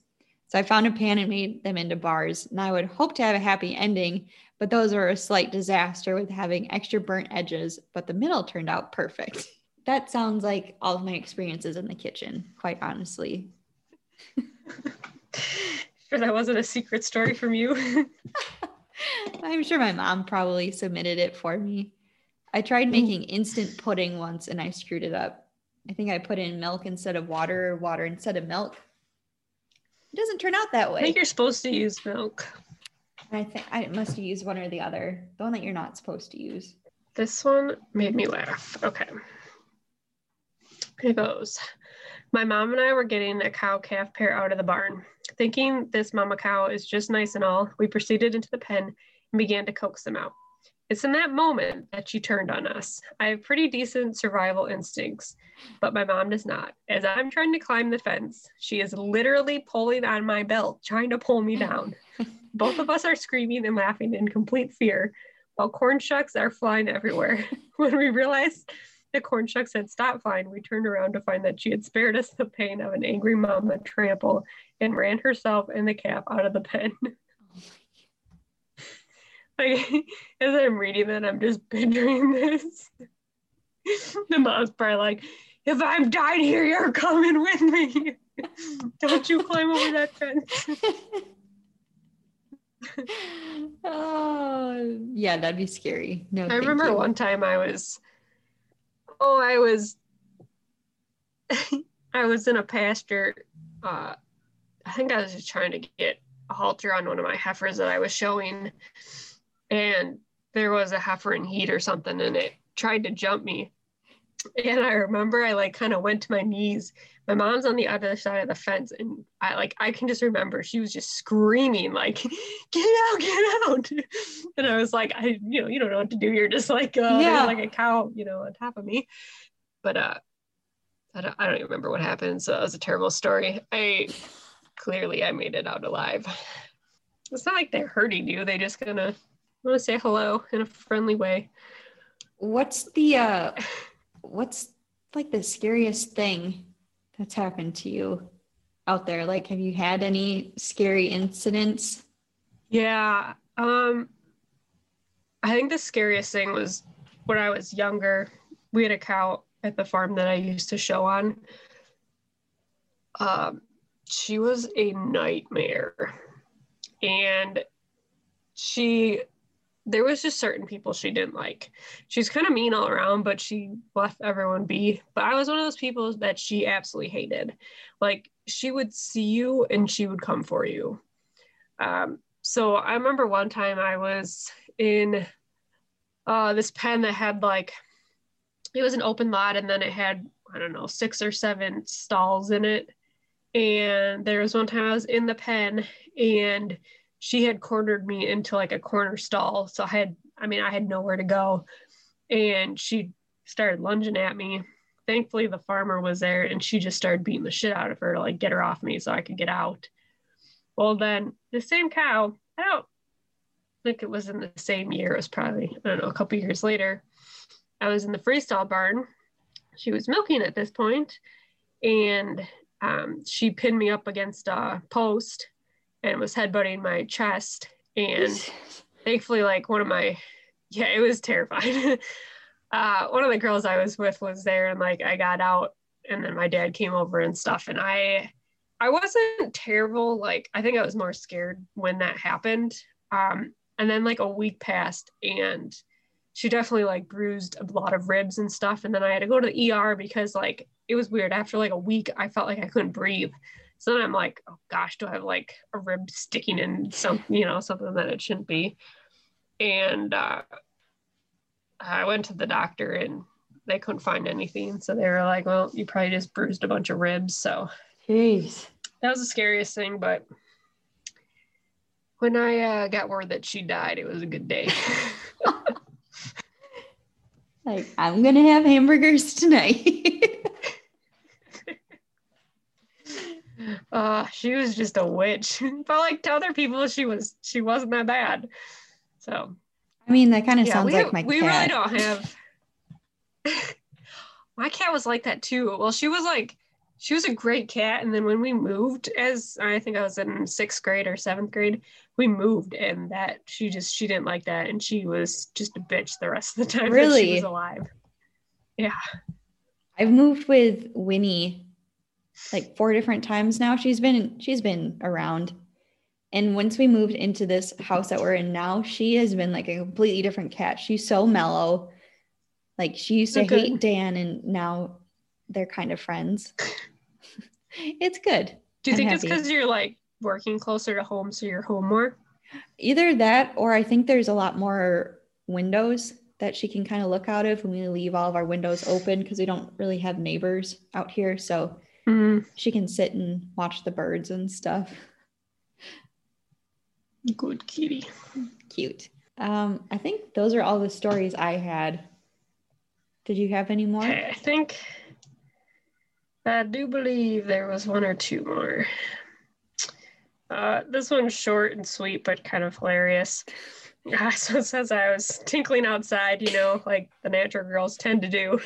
So I found a pan and made them into bars, and I would hope to have a happy ending, but those were a slight disaster with having extra burnt edges, but the middle turned out perfect. That sounds like all of my experiences in the kitchen, quite honestly. Sure that wasn't a secret story from you? I'm sure my mom probably submitted it for me. I tried making instant pudding once and I screwed it up. I think I put in milk instead of water or water instead of milk. It doesn't turn out that way. I think you're supposed to use milk. I think I must use one or the other, the one that you're not supposed to use. This one made me laugh. Okay. Here goes. My mom and I were getting a cow-calf pair out of the barn. Thinking this mama cow is just nice and all, we proceeded into the pen and began to coax them out. It's in that moment that she turned on us. I have pretty decent survival instincts, but my mom does not. As I'm trying to climb the fence, she is literally pulling on my belt, trying to pull me down. Both of us are screaming and laughing in complete fear, while corn shucks are flying everywhere. When we realized the corn shucks had stopped flying, we turned around to find that she had spared us the pain of an angry mama trample and ran herself and the calf out of the pen. Like, as I'm reading that, I'm just picturing this. The mom's probably like, if I'm dying here, you're coming with me. Don't you climb over that fence. Oh, yeah, that'd be scary. No, I remember you. one time I was, oh, I was, I was in a pasture. Uh, I think I was just trying to get a halter on one of my heifers that I was showing. And there was a heifer in heat or something, and it tried to jump me. And I remember I like kind of went to my knees. My mom's on the other side of the fence, and I like I can just remember she was just screaming like, "Get out! Get out!" And I was like, "I, you know, you don't know what to do. You're just like, uh, yeah. like a cow, you know, on top of me." But uh, I don't, I don't even remember what happened. So that was a terrible story. I clearly I made it out alive. It's not like they're hurting you. They just kind of want to say hello in a friendly way. What's the uh what's like the scariest thing that's happened to you out there? Like, have you had any scary incidents? Yeah, um I think the scariest thing was when I was younger. We had a cow at the farm that I used to show on. Um she was a nightmare, and she there was just certain people she didn't like. She's kind of mean all around, but she left everyone be. But I was one of those people that she absolutely hated. Like, she would see you and she would come for you. Um, so I remember one time I was in uh, this pen that had like, it was an open lot, and then it had, I don't know, six or seven stalls in it. And there was one time I was in the pen and she had cornered me into like a corner stall. So I had, I mean, I had nowhere to go, and she started lunging at me. Thankfully, the farmer was there, and she just started beating the shit out of her to like get her off me so I could get out. Well, then the same cow, I don't think it was in the same year. It was probably, I don't know, a couple years later. I was in the freestall barn. She was milking at this point, and um, she pinned me up against a post and was headbutting my chest. And thankfully, like one of my, yeah, it was terrifying. Uh, one of the girls I was with was there, and like I got out, and then my dad came over and stuff, and I I wasn't terrible. Like I think I was more scared when that happened. Um, and then like a week passed, and she definitely like bruised a lot of ribs and stuff, and then I had to go to the E R because like it was weird. After like a week, I felt like I couldn't breathe. So then I'm like, oh gosh, do I have like a rib sticking in some, you know, something that it shouldn't be? And uh I went to the doctor, and they couldn't find anything. So they were like, well, you probably just bruised a bunch of ribs. So jeez, that was the scariest thing. But when I uh, got word that she died, it was a good day. Like, I'm going to have hamburgers tonight. uh, she was just a witch. But like to other people, she was, she wasn't that bad. So I mean, that kind of yeah, sounds we, like my we cat. We really don't have. My cat was like that too. Well, she was like, she was a great cat. And then when we moved, as I think I was in sixth grade or seventh grade, we moved, and that she just, she didn't like that. And she was just a bitch the rest of the time. Really? That she was alive. Yeah. I've moved with Winnie like four different times now. She's been, she's been around. And once we moved into this house that we're in now, she has been like a completely different cat. She's so mellow. Like she used to okay. hate Dan, and now they're kind of friends. It's good. Do you I'm think happy. It's because you're like working closer to home, so you're home more? Either that, or I think there's a lot more windows that she can kind of look out of, and we leave all of our windows open because we don't really have neighbors out here. So mm. she can sit and watch the birds and stuff. Good kitty. Cute. Um, I think those are all the stories I had. Did you have any more? I think I do believe there was one or two more. Uh, this one's short and sweet, but kind of hilarious. Uh, so it says I was tinkling outside, you know, like the natural girls tend to do.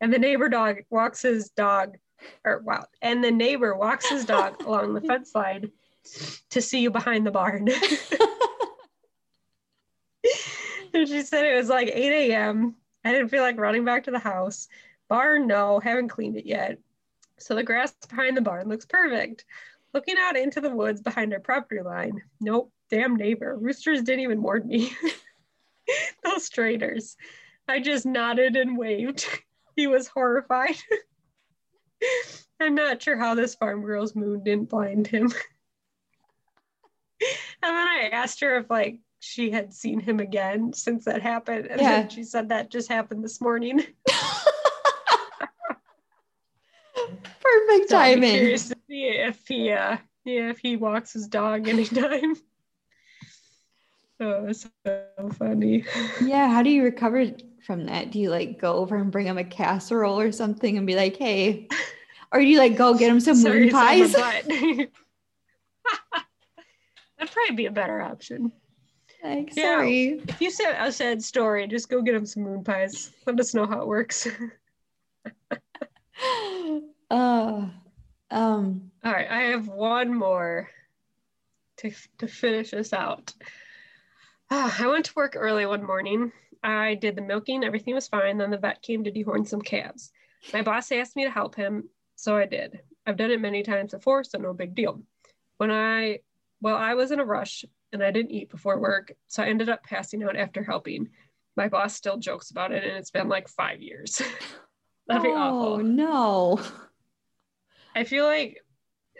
And the neighbor dog walks his dog, or wow, and the neighbor walks his dog along the fence line to see you behind the barn. And she said it was like eight a.m. I didn't feel like running back to the house. Barn, no, haven't cleaned it yet. So the grass behind the barn looks perfect. Looking out into the woods behind our property line. Nope, damn neighbor. Roosters didn't even warn me. Those traitors. I just nodded and waved. He was horrified. I'm not sure how this farm girl's mood didn't blind him. And then I asked her if like she had seen him again since that happened, and yeah. then she said that just happened this morning. Perfect so timing. I'd be curious to see if he, uh, yeah, if he walks his dog anytime. Oh, that's so funny. Yeah, how do you recover from that? Do you like go over and bring him a casserole or something and be like, "Hey," or do you like go get him some Sorry, moon pies? That'd probably be a better option. Like, yeah, sorry. If you said a sad story, just go get them some moon pies. Let us know how it works. uh, um. All right, I have one more to to finish this out. Uh, I went to work early one morning. I did the milking. Everything was fine. Then the vet came to dehorn some calves. My boss asked me to help him, so I did. I've done it many times before, so no big deal. When I... Well, I was in a rush and I didn't eat before work, so I ended up passing out after helping. My boss still jokes about it, and it's been like five years. That'd oh, be awful. Oh, no. I feel like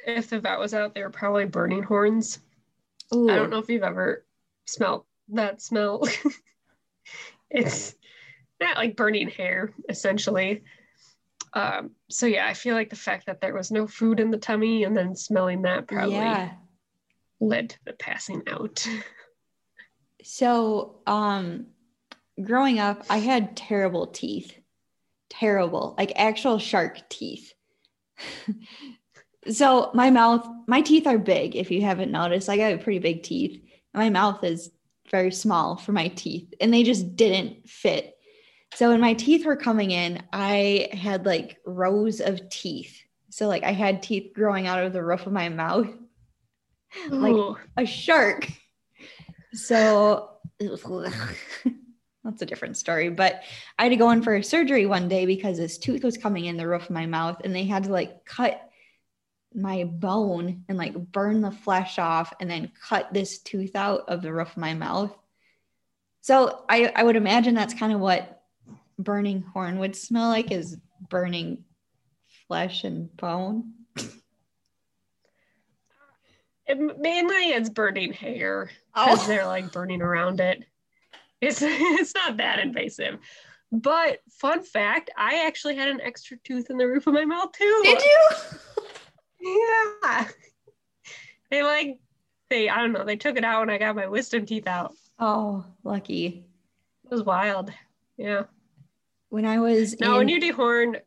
if the vet was out, they were probably burning horns. Ooh. I don't know if you've ever smelled that smell. It's not like burning hair, essentially. Um, so yeah, I feel like the fact that there was no food in the tummy and then smelling that probably yeah. led to the passing out. So um, growing up, I had terrible teeth, terrible, like actual shark teeth. So my mouth, my teeth are big. If you haven't noticed, I got pretty big teeth. My mouth is very small for my teeth and they just didn't fit. So when my teeth were coming in, I had like rows of teeth. So like I had teeth growing out of the roof of my mouth, like Ooh. a shark. So that's a different story, but I had to go in for a surgery one day because this tooth was coming in the roof of my mouth and they had to like cut my bone and like burn the flesh off and then cut this tooth out of the roof of my mouth. So I, I would imagine that's kind of what burning horn would smell like, is burning flesh and bone. It, mainly it's burning hair because oh. they're like burning around it. It's, it's not that invasive. But fun fact, I actually had an extra tooth in the roof of my mouth too. Did you? Yeah. They like, they, I don't know, they took it out when I got my wisdom teeth out. Oh, lucky. It was wild. Yeah. When I was No, in... when you dehorn.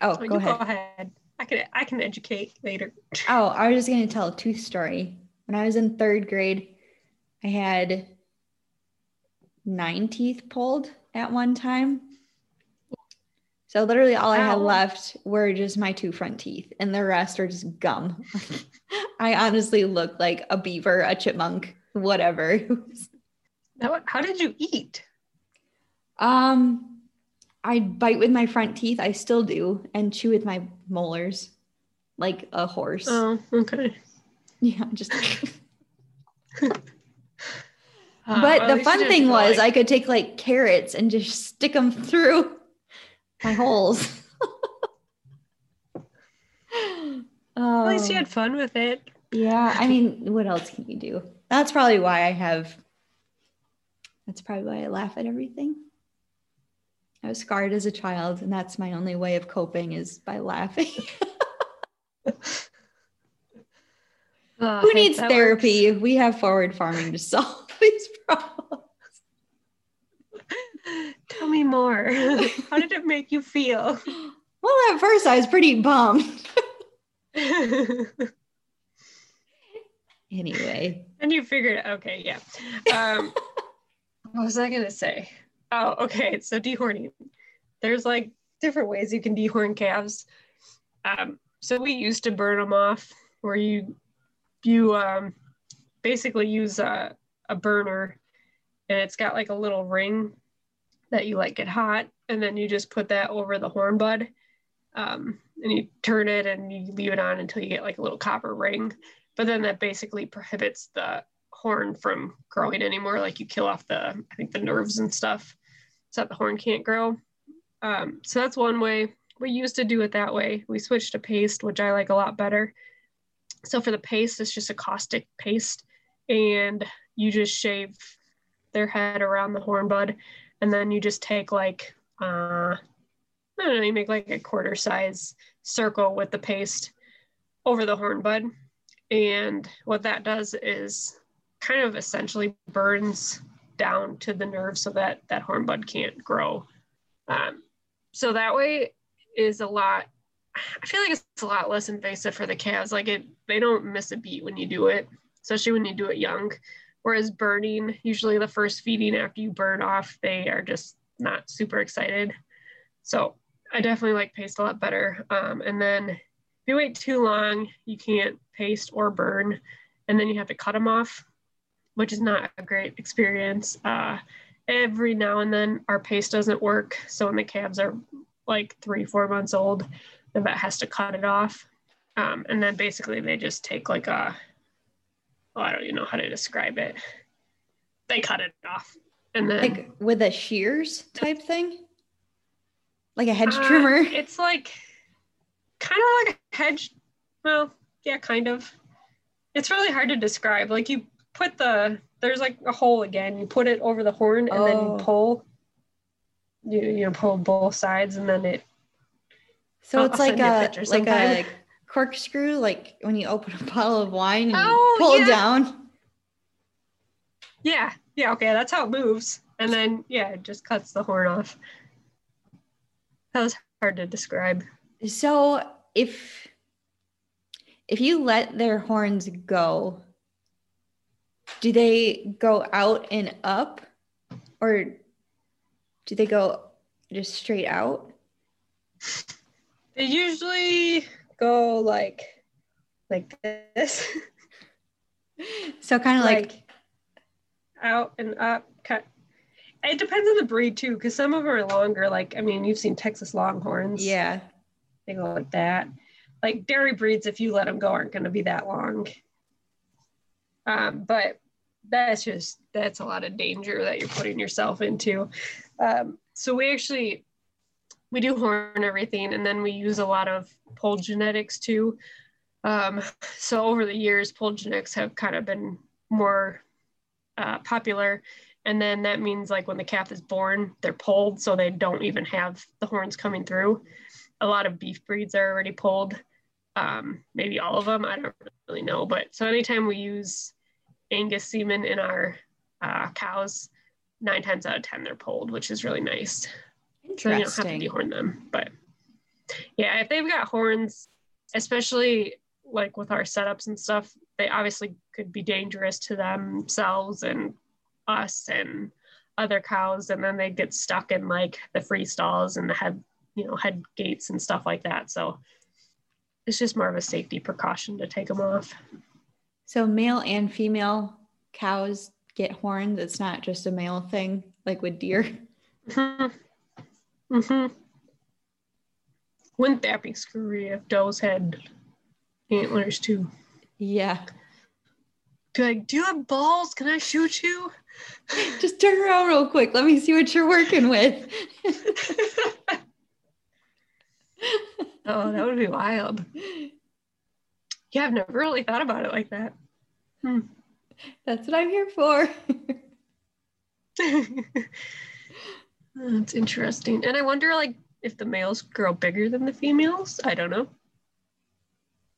Oh, so go, ahead. go ahead. I can I can educate later. Oh, I was just going to tell a tooth story. When I was in third grade, I had nine teeth pulled at one time. So literally all wow. I had left were just my two front teeth and the rest are just gum. I honestly looked like a beaver, a chipmunk, whatever. Now, how did you eat? Um, I bite with my front teeth. I still do. And chew with my molars like a horse. Oh, okay. Yeah, just. But uh, the fun thing was like... I could take like carrots and just stick them through my holes. Oh. At least you had fun with it. Yeah. I mean, what else can you do? That's probably why I have, that's probably why I laugh at everything. I was scarred as a child and that's my only way of coping is by laughing. uh, Who needs therapy? Works. We have forward farming to solve these problems. Tell me more. How did it make you feel? Well, at first I was pretty bummed. Anyway. And you figured, okay, yeah. Um, what was I going to say? Oh, okay. So dehorning. There's like different ways you can dehorn calves. Um, so we used to burn them off where you, you um, basically use a, a burner and it's got like a little ring that you like get hot and then you just put that over the horn bud um, and you turn it and you leave it on until you get like a little copper ring. But then that basically prohibits the horn from growing anymore. Like you kill off the, I think the nerves and stuff so that the horn can't grow. Um, so that's one way. We used to do it that way. We switched to paste, which I like a lot better. So for the paste, it's just a caustic paste and you just shave their head around the horn bud. And then you just take like, uh, I don't know, you make like a quarter size circle with the paste over the horn bud. And what that does is kind of essentially burns down to the nerve so that that horn bud can't grow. Um, so that way is a lot, I feel like it's a lot less invasive for the calves. Like it, they don't miss a beat when you do it, especially when you do it young. Whereas burning, usually the first feeding after you burn off, they are just not super excited. So I definitely like paste a lot better. Um, and then if you wait too long, you can't paste or burn, and then you have to cut them off, which is not a great experience. Uh, every now and then our paste doesn't work. So when the calves are like three, four months old, the vet has to cut it off. Um, and then basically they just take like a, oh, I don't even know how to describe it. They cut it off. And then like with a shears type thing? Like a hedge uh, trimmer? It's like kind of like a hedge, well, yeah, kind of. It's really hard to describe. Like you put the, there's like a hole again, you put it over the horn and oh. then you pull you, you know, pull both sides and then it. So I'll, it's I'll like a, a like a corkscrew, like when you open a bottle of wine and oh, you pull yeah. it down. Yeah. Yeah. Okay. That's how it moves. And then, yeah, it just cuts the horn off. That was hard to describe. So if, if you let their horns go, do they go out and up, or do they go just straight out? They usually go like, like this. So kind of like, like out and up. Cut. It depends on the breed too, because some of them are longer. Like, I mean, you've seen Texas Longhorns. Yeah. They go like that. Like dairy breeds, if you let them go, aren't going to be that long. Um, but that's just, that's a lot of danger that you're putting yourself into. Um, so we actually, we do horn everything, and then we use a lot of poll genetics too. Um, so over the years, poll genetics have kind of been more uh, popular. And then that means like when the calf is born, they're polled, so they don't even have the horns coming through. A lot of beef breeds are already polled. Um, maybe all of them, I don't really know. But so anytime we use Angus semen in our uh, cows, nine times out of ten, they're polled, which is really nice. Interesting. So you don't have to dehorn them. But yeah, if they've got horns, especially like with our setups and stuff, they obviously could be dangerous to themselves and us and other cows. And then they get stuck in like the free stalls and the head, you know, head gates and stuff like that. So it's just more of a safety precaution to take them off. So male and female cows get horns. It's not just a male thing, like with deer. Mm-hmm. Mm-hmm. Wouldn't that be screwy if does had antlers too? Yeah. Be like, do you have balls? Can I shoot you? Just turn around real quick. Let me see what you're working with. Oh, that would be wild. Yeah, I've never really thought about it like that. Hmm. That's what I'm here for. That's interesting. And I wonder, like, if the males grow bigger than the females. I don't know.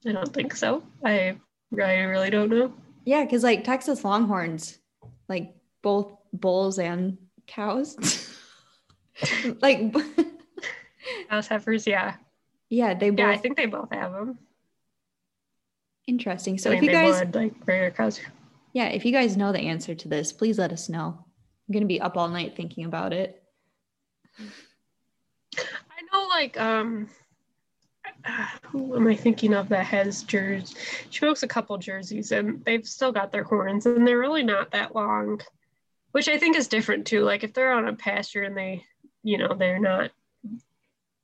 I don't think so. I, I really don't know. Yeah, because, like, Texas Longhorns, like, both bulls and cows. Like... House heifers, yeah. Yeah, they both. Yeah, I think they both have them. Interesting. So I mean, if you guys would, like regular cows. Yeah, if you guys know the answer to this, please let us know. I'm gonna be up all night thinking about it. I know, like um, uh, who am I thinking of that has jerseys? She makes a couple jerseys, and they've still got their horns, and they're really not that long, which I think is different too. Like if they're on a pasture and they, you know, they're not.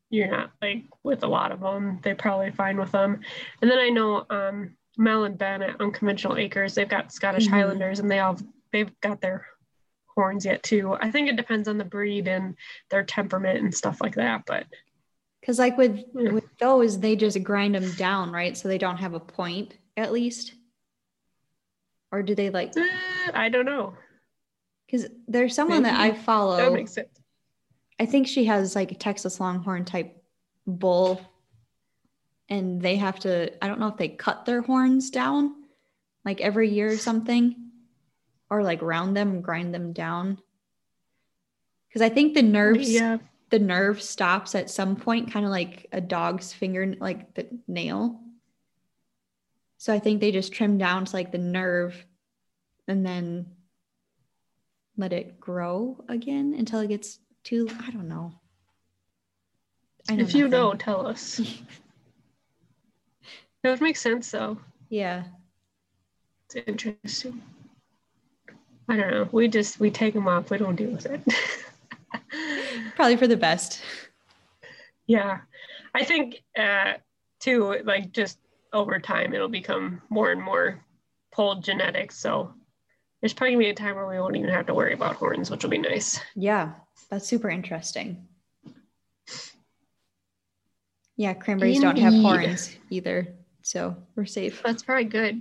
You're not like with a lot of them, they're probably fine with them. And then I know um, Mel and Ben at Unconventional Acres, they've got Scottish mm-hmm. Highlanders, and they all, they've got their horns yet too. I think it depends on the breed and their temperament and stuff like that. But because like with, yeah. with those, they just grind them down, right? So they don't have a point at least. Or do they like, uh, I don't know. Because there's someone Maybe. that I follow. That makes sense. I think she has like a Texas Longhorn type bull, and they have to, I don't know if they cut their horns down like every year or something, or like round them and grind them down. Cause I think the nerves, yeah. the nerve stops at some point, kind of like a dog's finger, like the nail. So I think they just trim down to like the nerve and then let it grow again until it gets too, I don't know. I know if you nothing. know, tell us. That would make sense, though. Yeah. It's interesting. I don't know. We just, we take them off. We don't deal with it. Probably for the best. Yeah. I think, uh, too, like, just over time, it'll become more and more polled genetics. So there's probably going to be a time where we won't even have to worry about horns, which will be nice. Yeah. That's super interesting. Yeah, cranberries Indeed. don't have horns either, so we're safe. That's probably good.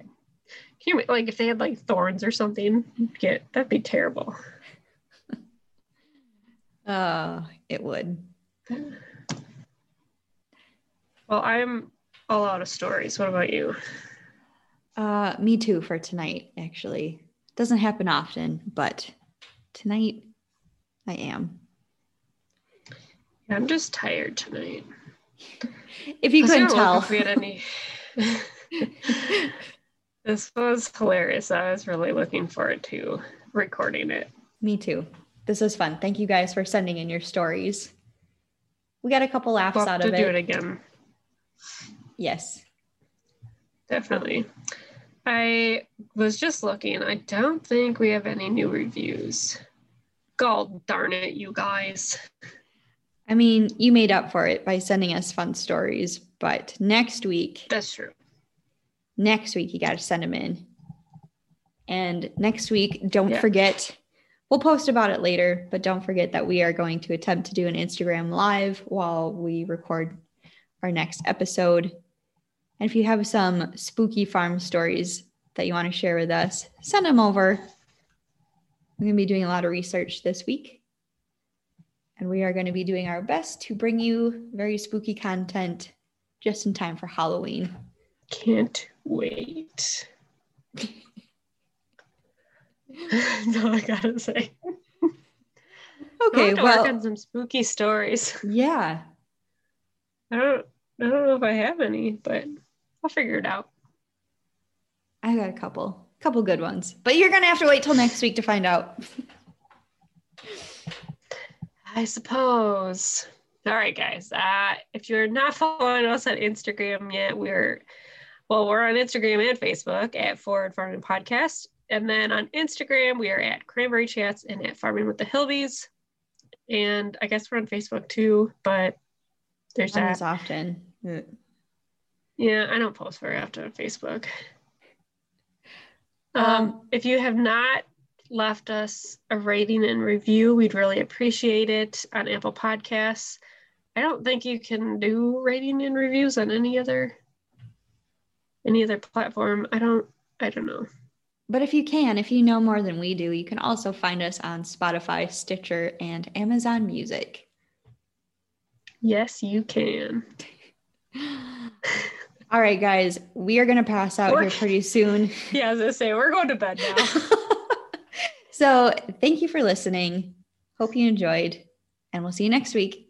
Can you, like if they had like thorns or something, get that'd be terrible. Uh, it would. Well, I'm all out of stories. What about you? Uh, me too for tonight, actually. Doesn't happen often, but tonight I am. I'm just tired tonight. If you couldn't tell. If we had any... This was hilarious. I was really looking forward to recording it. Me too. This was fun. Thank you guys for sending in your stories. We got a couple laughs we'll out of it. We'll have to do it again. Yes. Definitely. I was just looking. I don't think we have any new reviews. God darn it, you guys. I mean, you made up for it by sending us fun stories, but next week. That's true. Next week, you got to send them in. And next week, don't yeah. forget, we'll post about it later, but don't forget that we are going to attempt to do an Instagram live while we record our next episode. And if you have some spooky farm stories that you want to share with us, send them over. I'm going to be doing a lot of research this week. And we are going to be doing our best to bring you very spooky content just in time for Halloween. Can't wait. That's all I gotta say. Okay, I well. Work on some spooky stories. Yeah. I don't, I don't know if I have any, but I'll figure it out. I got a couple, couple good ones, but you're going to have to wait till next week to find out. I suppose. All right, guys. Uh, if you're not following us on Instagram yet, we're, well, we're on Instagram and Facebook at Forward Farming Podcast. And then on Instagram, we are at Cranberry Chats and at Farming with the Hilbies. And I guess we're on Facebook too, but there's that. Not as often. Yeah, I don't post very often on Facebook. Um, um, if you have not left us a rating and review, we'd really appreciate it on Apple Podcasts. I don't think you can do rating and reviews on any other any other platform. I don't I don't know. But if you can, if you know more than we do, you can also find us on Spotify, Stitcher, and Amazon Music. Yes, you can. All right, guys, we are going to pass out we're, here pretty soon. Yeah, I was going to say, we're going to bed now. So thank you for listening. Hope you enjoyed, and we'll see you next week.